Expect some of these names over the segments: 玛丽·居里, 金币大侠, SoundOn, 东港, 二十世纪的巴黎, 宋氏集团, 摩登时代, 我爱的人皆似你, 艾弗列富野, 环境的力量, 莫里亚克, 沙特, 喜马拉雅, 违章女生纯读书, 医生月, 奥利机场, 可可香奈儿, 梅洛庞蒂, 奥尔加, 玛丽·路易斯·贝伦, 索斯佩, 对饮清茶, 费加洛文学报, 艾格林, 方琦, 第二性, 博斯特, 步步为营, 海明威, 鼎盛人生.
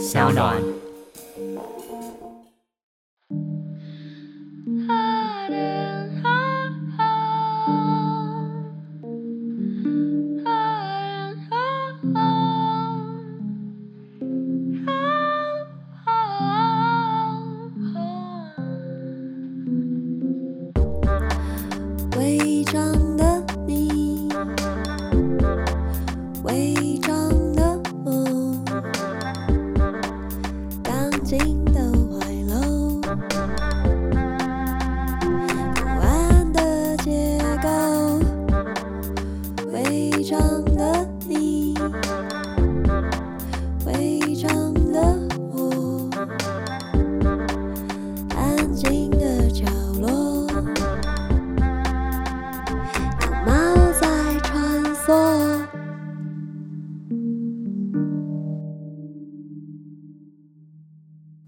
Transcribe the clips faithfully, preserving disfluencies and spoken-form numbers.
SoundOn。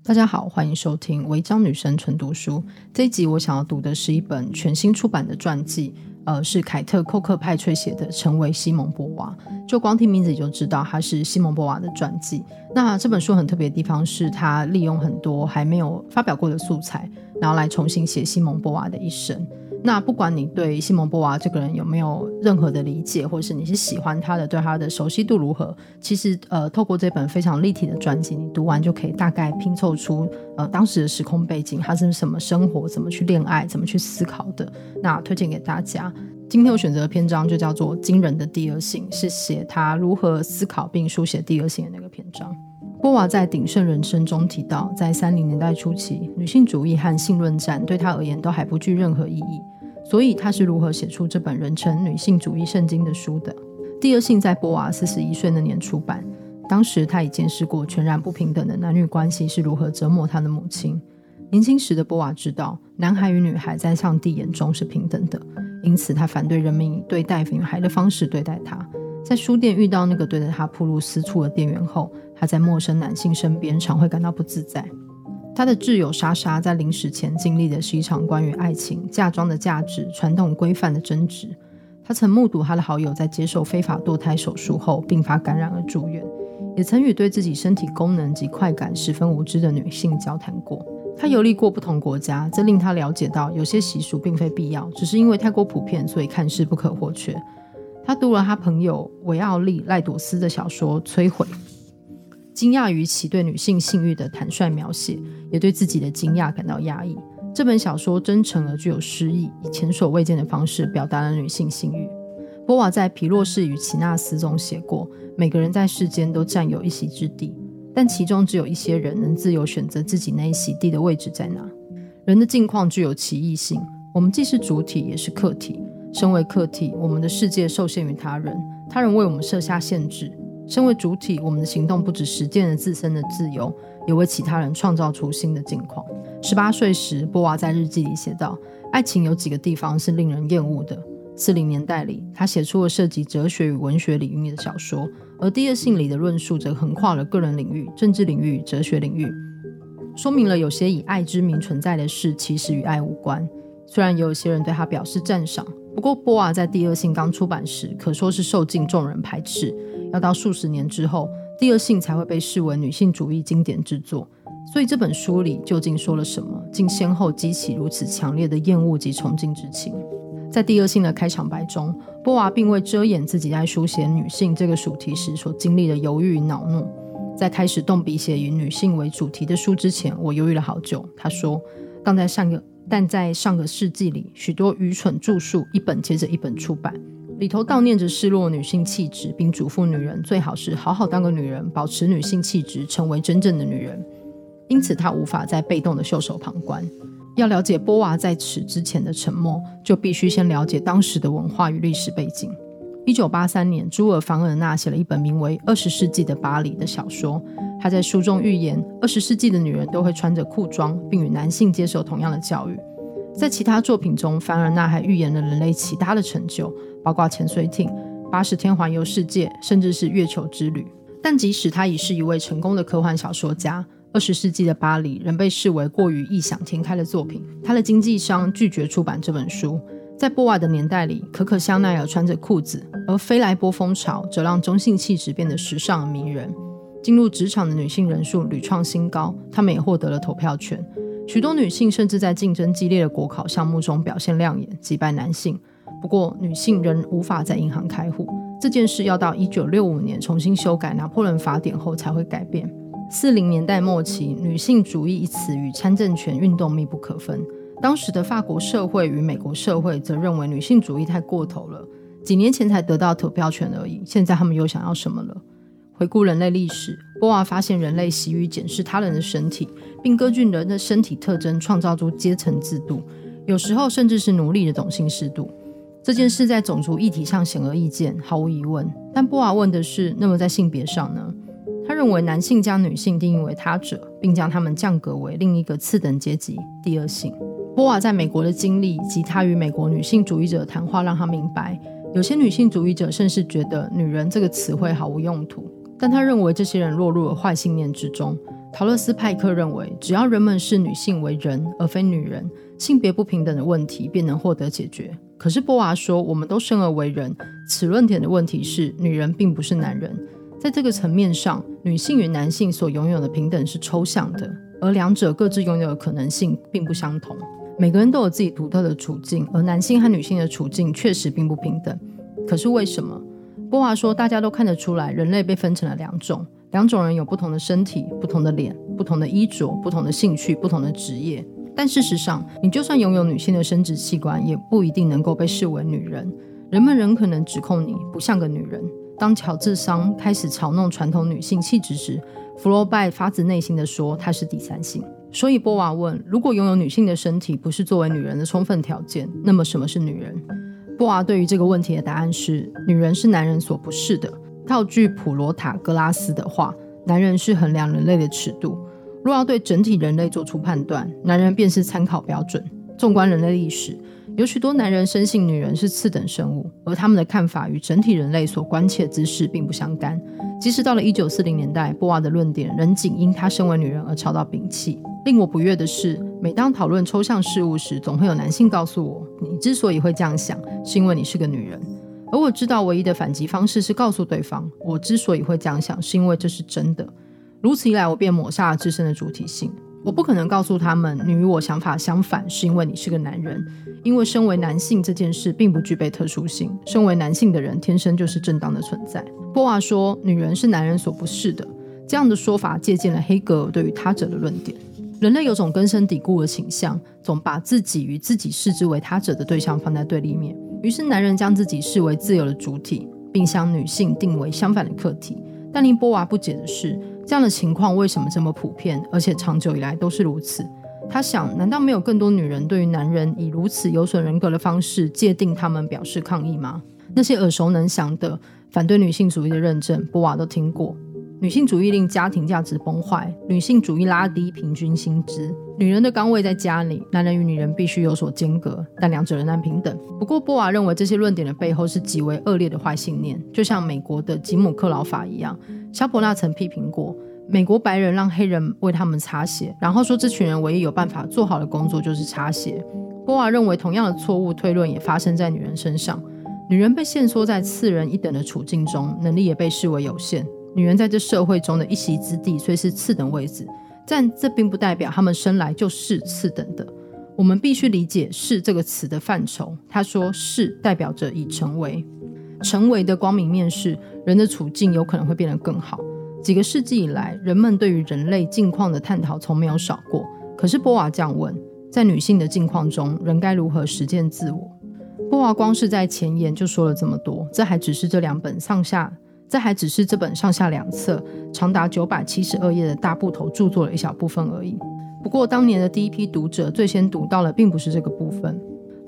大家好，欢迎收听违章女生纯读书。这一集我想要读的是一本全新出版的传记，呃，是凯特·寇克派翠写的《成为西蒙波娃》。就光听名字也就知道它是西蒙波娃的传记。那这本书很特别的地方是它利用很多还没有发表过的素材，然后来重新写西蒙波娃的一生。那不管你对西蒙波娃这个人有没有任何的理解，或是你是喜欢他的，对他的熟悉度如何，其实呃，透过这本非常立体的传记，你读完就可以大概拼凑出呃当时的时空背景，他是什么生活，怎么去恋爱，怎么去思考的。那推荐给大家。今天我选择的篇章就叫做《惊人的第二性》，是写他如何思考并书写第二性的那个篇章。波娃在《鼎盛人生》中提到，在三十年代初期，女性主义和性论战对他而言都还不具任何意义，所以他是如何写出这本人称女性主义圣经的书的。第二性在波娃四十一岁那年出版，当时他已见识过全然不平等的男女关系是如何折磨他的母亲。年轻时的波娃知道，男孩与女孩在上帝眼中是平等的，因此他反对人民以对待女孩的方式对待她。在书店遇到那个对着他暴露私处的店员后，他在陌生男性身边常会感到不自在。他的挚友莎莎在临死前经历的是一场关于爱情、嫁妆的价值、传统规范的争执。他曾目睹他的好友在接受非法堕胎手术后并发感染而住院，也曾与对自己身体功能及快感十分无知的女性交谈过。他游历过不同国家，这令他了解到有些习俗并非必要，只是因为太过普遍，所以看似不可或缺。他读了他朋友维奥利·赖朵斯的小说《摧毁》，惊讶于其对女性性欲的坦率描写，也对自己的惊讶感到压抑。这本小说真诚而具有诗意，以前所未见的方式表达了女性性欲。波娃在《皮洛士与奇纳斯》中写过，每个人在世间都占有一席之地，但其中只有一些人能自由选择自己那一席地的位置在哪。人的境况具有奇异性，我们既是主体也是客体。身为客体，我们的世界受限于他人，他人为我们设下限制。身为主体，我们的行动不只实践了自身的自由，也为其他人创造出新的境况。十八岁时，波娃在日记里写道，爱情有几个地方是令人厌恶的。四十年代里，他写出了涉及哲学与文学领域的小说，而第二性里的论述则横跨了个人领域、政治领域与哲学领域，说明了有些以爱之名存在的事其实与爱无关。虽然也有些人对他表示赞赏，不过波娃在《第二性》刚出版时可说是受尽众人排斥，要到数十年之后，《第二性》才会被视为女性主义经典之作。所以这本书里究竟说了什么，竟先后激起如此强烈的厌恶及崇敬之情？在《第二性》的开场白中，波娃并未遮掩自己在书写女性这个主题时所经历的犹豫与恼怒。在开始动笔写以女性为主题的书之前，我犹豫了好久，他说，刚在上个但在上个世纪里，许多愚蠢著述一本接着一本出版，里头悼念着失落女性气质，并嘱咐女人最好是好好当个女人，保持女性气质，成为真正的女人。因此她无法再被动的袖手旁观。要了解波娃在此之前的沉默，就必须先了解当时的文化与历史背景。一九八三年，朱尔·凡尔纳写了一本名为《二十世纪的巴黎》的小说。他在书中预言，二十世纪的女人都会穿着裤装，并与男性接受同样的教育。在其他作品中，凡尔纳还预言了人类其他的成就，包括潜水艇、八十天环游世界，甚至是月球之旅。但即使他已是一位成功的科幻小说家，二十世纪的巴黎仍被视为过于异想天开的作品。他的经纪商拒绝出版这本书。在波娃的年代里，可可香奈儿穿着裤子，而飞来波风潮则让中性气质变得时尚而迷人。进入职场的女性人数屡创新高，她们也获得了投票权。许多女性甚至在竞争激烈的国考项目中表现亮眼，击败男性。不过女性仍无法在银行开户，这件事要到一九六五年重新修改拿破仑法典后才会改变。四十年代末期，女性主义一词与参政权运动密不可分，当时的法国社会与美国社会则认为女性主义太过头了，几年前才得到投票权而已，现在他们又想要什么了？回顾人类历史，波娃发现人类习于检视他人的身体，并根据人的身体特征创造出阶层制度，有时候甚至是奴隶的种姓制度。这件事在种族议题上显而易见，毫无疑问。但波娃问的是，那么在性别上呢？他认为男性将女性定义为他者，并将他们降格为另一个次等阶级，第二性。波娃在美国的经历及他与美国女性主义者的谈话让他明白，有些女性主义者甚至觉得女人这个词汇毫无用途，但他认为这些人落入了坏信念之中。陶勒斯派克认为，只要人们视女性为人而非女人，性别不平等的问题便能获得解决。可是波娃说，我们都生而为人，此论点的问题是女人并不是男人。在这个层面上，女性与男性所拥有的平等是抽象的，而两者各自拥有的可能性并不相同。每个人都有自己独特的处境，而男性和女性的处境确实并不平等。可是为什么？波娃说，大家都看得出来，人类被分成了两种，两种人有不同的身体、不同的脸、不同的衣着、不同的兴趣、不同的职业。但事实上，你就算拥有女性的生殖器官，也不一定能够被视为女人。人们仍可能指控你不像个女人。当乔治桑开始嘲弄传统女性气质时，弗洛拜发自内心地说她是第三性。所以波娃问，如果拥有女性的身体不是作为女人的充分条件，那么什么是女人？波娃对于这个问题的答案是，女人是男人所不是的。套句普罗塔格拉斯的话，男人是衡量人类的尺度，若要对整体人类做出判断，男人便是参考标准。纵观人类历史，有许多男人深信女人是次等生物，而他们的看法与整体人类所关切之事并不相干。即使到了一九四零年代，波娃的论点仍仅因她身为女人而遭到摒弃。令我不悦的是，每当讨论抽象事物时，总会有男性告诉我，你之所以会这样想，是因为你是个女人。而我知道唯一的反击方式是告诉对方，我之所以会这样想，是因为这是真的。如此一来，我便抹杀了自身的主体性。我不可能告诉他们，你与我想法相反是因为你是个男人，因为身为男性这件事并不具备特殊性，身为男性的人天生就是正当的存在。波娃说，女人是男人所不是的，这样的说法借鉴了黑格尔对于他者的论点。人类有种根深蒂固的倾向，总把自己与自己视之为他者的对象放在对立面，于是男人将自己视为自由的主体，并将女性定为相反的客体。但令波娃不解的是，这样的情况为什么这么普遍，而且长久以来都是如此？他想，难道没有更多女人对于男人以如此有损人格的方式界定他们表示抗议吗？那些耳熟能详的反对女性主义的认证，波娃都听过。女性主义令家庭价值崩坏，女性主义拉低平均薪资，女人的岗位在家里，男人与女人必须有所间隔，但两者仍然平等。不过波娃认为这些论点的背后是极为恶劣的坏信念，就像美国的吉姆克劳法一样。萧伯纳曾批评过，美国白人让黑人为他们擦鞋，然后说这群人唯一有办法做好的工作就是擦鞋。波娃认为同样的错误推论也发生在女人身上，女人被限缩在次人一等的处境中，能力也被视为有限。女人在这社会中的一席之地虽是次等位置，但这并不代表她们生来就是次等的。我们必须理解是这个词的范畴。他说，是代表着已成为。成为的光明面是人的处境有可能会变得更好。几个世纪以来，人们对于人类境况的探讨从没有少过。可是波娃这样问，在女性的境况中，人该如何实践自我？波娃光是在前言就说了这么多，这还只是这两本上下这还只是这本上下两册长达九百七十二页的大部头著作的一小部分而已。不过当年的第一批读者最先读到的并不是这个部分。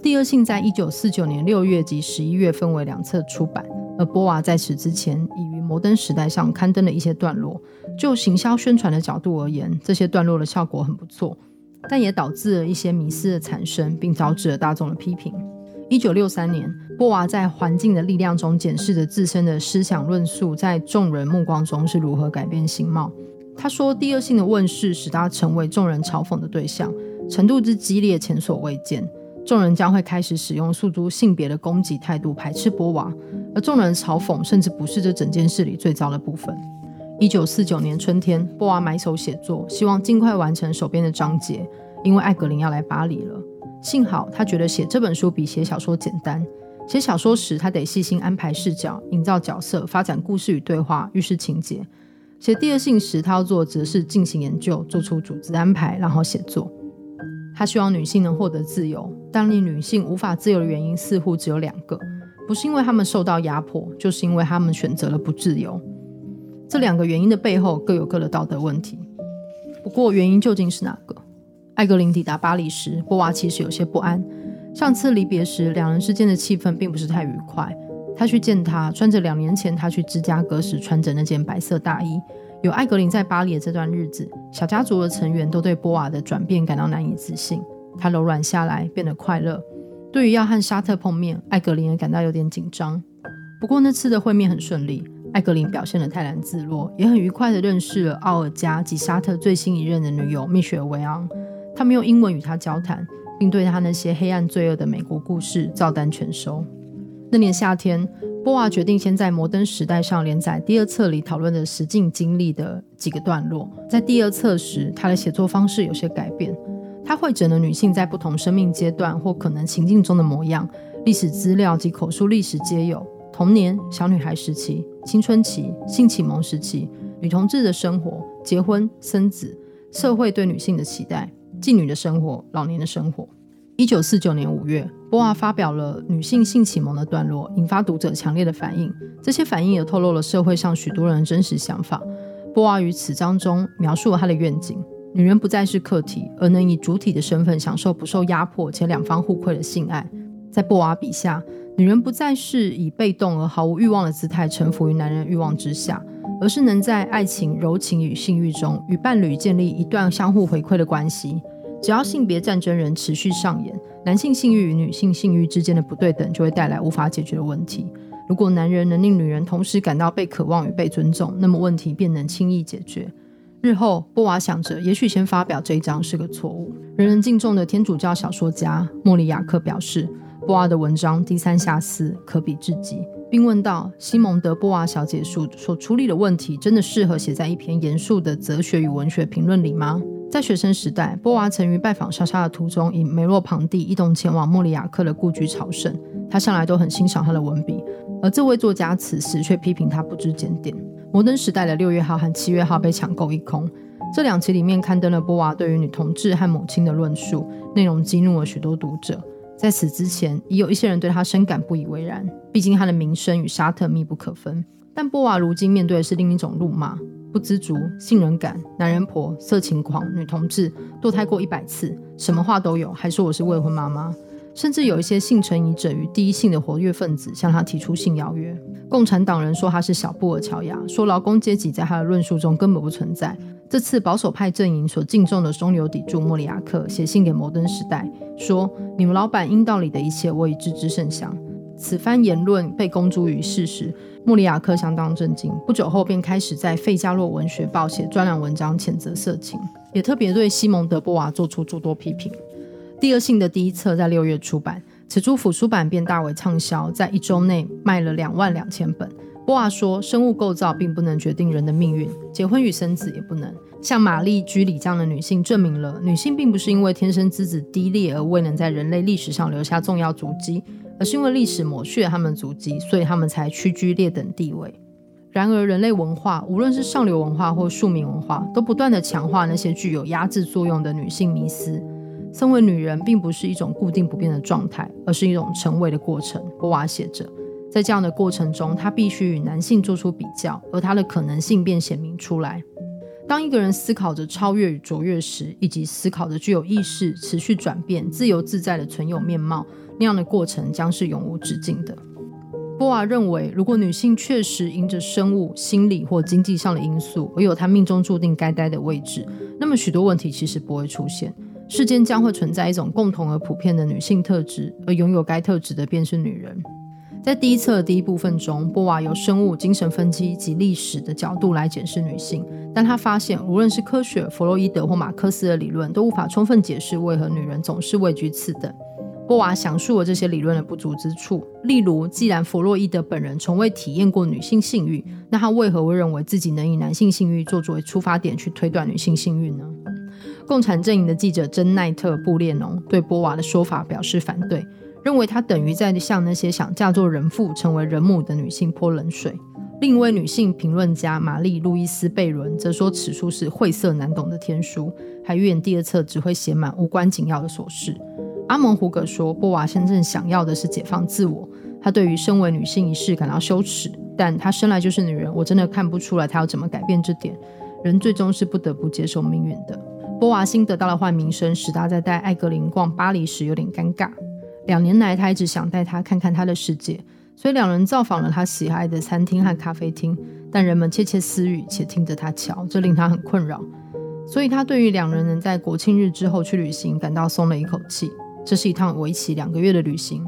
第二性在一九四九年六月及十一月分为两册出版，而波娃在此之前已于摩登时代上刊登了一些段落。就行销宣传的角度而言，这些段落的效果很不错，但也导致了一些迷思的产生，并招致了大众的批评。一九六三年，波娃在《环境的力量》中检视着自身的思想论述在众人目光中是如何改变形貌。他说，第二性的问世使他成为众人嘲讽的对象，程度之激烈前所未见。众人将会开始使用诉诸性别的攻击态度排斥波娃，而众人嘲讽甚至不是这整件事里最糟的部分。一九四九年春天，波娃埋首写作，希望尽快完成手边的章节，因为艾格林要来巴黎了。幸好他觉得写这本书比写小说简单，写小说时他得细心安排视角，营造角色，发展故事与对话，预示情节。写第二性时他要做则是进行研究，做出组织安排，然后写作。他希望女性能获得自由，但令女性无法自由的原因似乎只有两个，不是因为她们受到压迫，就是因为她们选择了不自由。这两个原因的背后各有各的道德问题，不过原因究竟是哪个？艾格林抵达巴黎时，波娃其实有些不安。上次离别时，两人之间的气氛并不是太愉快。他去见她，穿着两年前他去芝加哥时穿着那件白色大衣。有艾格林在巴黎的这段日子，小家族的成员都对波娃的转变感到难以置信。她柔软下来，变得快乐。对于要和沙特碰面，艾格林也感到有点紧张。不过那次的会面很顺利，艾格林表现得泰然自若，也很愉快地认识了奥尔加及沙特最新一任的女友蜜雪维昂。他们用英文与她交谈，并对她那些黑暗罪恶的美国故事照单全收。那年夏天，波娃决定先在《摩登时代》上连载第二册里讨论的实境经历的几个段落。在第二册时，她的写作方式有些改变，她汇整了女性在不同生命阶段或可能情境中的模样，历史资料及口述历史皆有。童年、小女孩时期、青春期、性启蒙时期、女同志的生活、结婚、生子、社会对女性的期待、妓女的生活、老年的生活。一九四九年五月，波娃发表了女性性启蒙的段落，引发读者强烈的反应。这些反应也透露了社会上许多人的真实想法。波娃于此章中描述了她的愿景：女人不再是客体，而能以主体的身份享受不受压迫且两方互馈的性爱。在波娃笔下，女人不再是以被动而毫无欲望的姿态臣服于男人欲望之下，而是能在爱情、柔情与性欲中与伴侣建立一段相互回馈的关系。只要性别战争仍持续上演，男性性欲与女性性欲之间的不对等就会带来无法解决的问题。如果男人能令女人同时感到被渴望与被尊重，那么问题便能轻易解决。日后，波娃想着也许先发表这一章是个错误。人人敬重的天主教小说家莫里亚克表示，波娃的文章低三下四，可比至极，并问道：西蒙德·波娃小姐所处理的问题真的适合写在一篇严肃的哲学与文学评论里吗？在学生时代，波娃曾于拜访莎莎的途中，以梅洛庞蒂一同前往莫里亚克的故居朝圣。他向来都很欣赏他的文笔，而这位作家此时却批评他不知检点。摩登时代的六月号和七月号被抢购一空，这两期里面刊登了波娃对于女同志和母亲的论述，内容激怒了许多读者。在此之前，已有一些人对他深感不以为然，毕竟他的名声与沙特密不可分。但波娃如今面对的是另一种辱骂：不知足、性冷感、男人婆、色情狂、女同志、堕胎过一百次，什么话都有，还说我是未婚妈妈。甚至有一些性成瘾者与第一性的活跃分子向他提出性邀约。共产党人说他是小布尔乔亚，说劳工阶级在他的论述中根本不存在。这次保守派阵营所敬重的中流砥柱莫里亚克写信给摩登时代，说：你们老板应道理的一切我已知之甚详。此番言论被公诸于世时，莫里亚克相当震惊，不久后便开始在费加洛文学报写专栏文章谴责色情，也特别对西蒙德·波娃做出诸多批评。第二性的第一册在六月出版，此出辅书版便大为畅销，在一周内卖了两万两千本。波娃说，生物构造并不能决定人的命运，结婚与生子也不能。像玛丽·居里这样的女性证明了，女性并不是因为天生资质低劣而未能在人类历史上留下重要足迹，而是因为历史抹去了她们的足迹，所以她们才屈居劣等地位。然而，人类文化，无论是上流文化或庶民文化，都不断地强化那些具有压制作用的女性迷思。身为女人并不是一种固定不变的状态，而是一种成为的过程。波娃写着，在这样的过程中，她必须与男性做出比较，而她的可能性便显明出来。当一个人思考着超越与卓越时，以及思考着具有意识、持续转变、自由自在的存有面貌，那样的过程将是永无止境的。波娃认为，如果女性确实因着生物、心理或经济上的因素而有她命中注定该待的位置，那么许多问题其实不会出现。世间将会存在一种共同而普遍的女性特质，而拥有该特质的便是女人。在第一册的第一部分中，波娃由生物、精神分析及历史的角度来检视女性，但她发现无论是科学、弗洛伊德或马克思的理论都无法充分解释为何女人总是位居次等。波娃详述了这些理论的不足之处，例如既然弗洛伊德本人从未体验过女性性欲，那他为何会认为自己能以男性性欲做作为出发点去推断女性性欲呢？共产阵营的记者珍奈特·布列农对波娃的说法表示反对，认为他等于在向那些想嫁作人妇成为人母的女性泼冷水。另一位女性评论家玛丽·路易斯·贝伦则说此书是晦涩难懂的天书，还预言第二册只会写满无关紧要的琐事。阿蒙·胡格说，波娃真正想要的是解放自我，她对于身为女性一事感到羞耻，但她生来就是女人，我真的看不出来她要怎么改变这点，人最终是不得不接受命运的。波娃新得到了坏名声，使她在带艾格林逛巴黎时有点尴尬，两年来她一直想带她看看她的世界，所以两人造访了她喜爱的餐厅和咖啡厅，但人们窃窃私语且听着她瞧，这令她很困扰，所以她对于两人能在国庆日之后去旅行感到松了一口气。这是一趟为期两个月的旅行，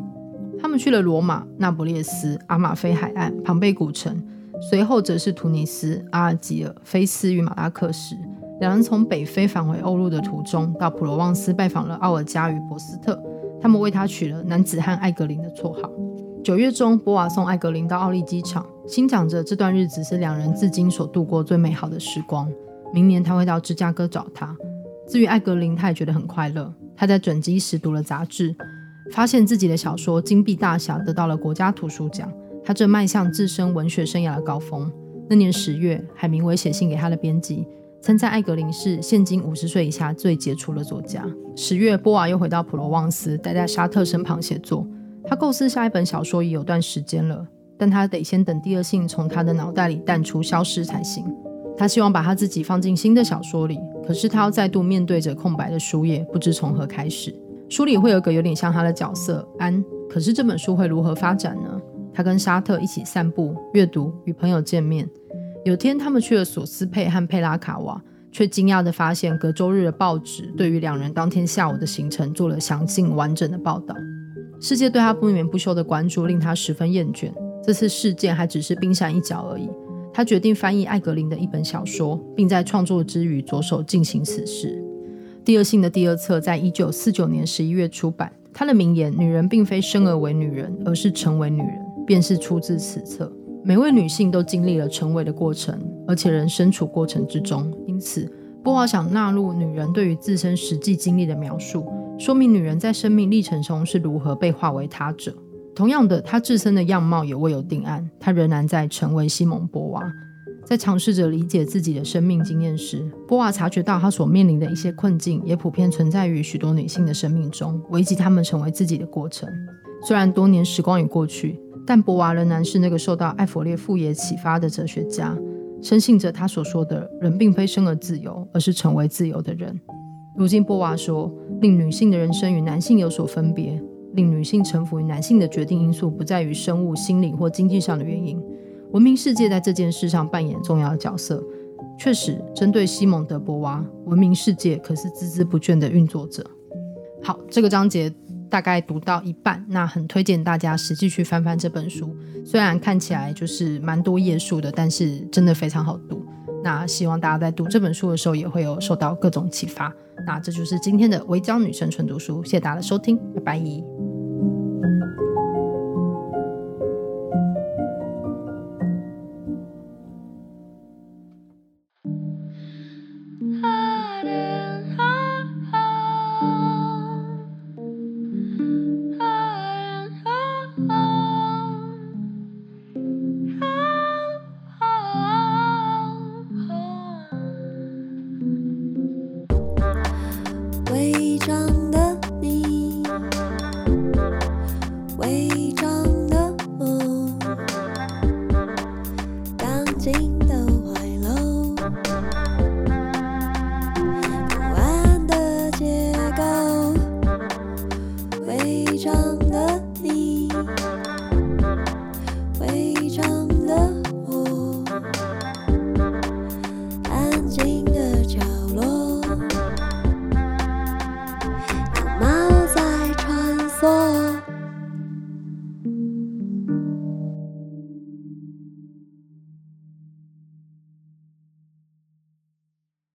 他们去了罗马、那不列斯、阿马菲海岸、庞贝古城，随后则是突尼斯、阿尔及尔、菲斯与马拉喀什。两人从北非返回欧陆的途中，到普罗旺斯拜访了奥尔加与博斯特，他们为他取了男子汉艾格林的绰号。九月中，波娃送艾格林到奥利机场，心想着这段日子是两人至今所度过最美好的时光，明年他会到芝加哥找他。至于艾格林，他也觉得很快乐，他在转机时读了杂志，发现自己的小说《金币大侠》得到了国家图书奖，他正迈向自身文学生涯的高峰。那年十月，海明威写信给他的编辑，称赞艾格林是现今五十岁以下最杰出的作家。十月，波娃又回到普罗旺斯，待在沙特身旁写作。他构思下一本小说已有段时间了，但他得先等第二性从他的脑袋里淡出消失才行。他希望把他自己放进新的小说里，可是他要再度面对着空白的书页，不知从何开始。书里会有个有点像他的角色安，可是这本书会如何发展呢？他跟沙特一起散步、阅读、与朋友见面。有天他们去了索斯佩和佩拉卡瓦，却惊讶地发现隔周日的报纸对于两人当天下午的行程做了详尽完整的报道。世界对他不眠不休的关注令他十分厌倦，这次事件还只是冰山一角而已。他决定翻译艾格林的一本小说，并在创作之余着手进行此事。第二性的第二册在一九四九年十一月出版，他的名言“女人并非生而为女人，而是成为女人”便是出自此册。每位女性都经历了成为的过程，而且人身处过程之中，因此波娃想纳入女人对于自身实际经历的描述，说明女人在生命历程中是如何被化为他者。同样的，她自身的样貌也未有定案，她仍然在成为西蒙波娃。在尝试着理解自己的生命经验时，波娃察觉到她所面临的一些困境也普遍存在于许多女性的生命中，危及她们成为自己的过程。虽然多年时光已过去，但波娃仍然是那个受到艾弗列富野启发的哲学家，深信着他所说的人并非生而自由，而是成为自由的人。如今波娃说，令女性的人生与男性有所分别，令女性臣服于男性的决定因素不在于生物、心理或经济上的原因，文明世界在这件事上扮演重要的角色。确实，针对西蒙德波娃，文明世界可是孜孜不倦的运作着。好，这个章节大概读到一半，那很推荐大家实际去翻翻这本书，虽然看起来就是蛮多页数的，但是真的非常好读。那希望大家在读这本书的时候也会有受到各种启发。那这就是今天的微胶女生纯读书，谢谢大家的收听，拜拜。Thank you.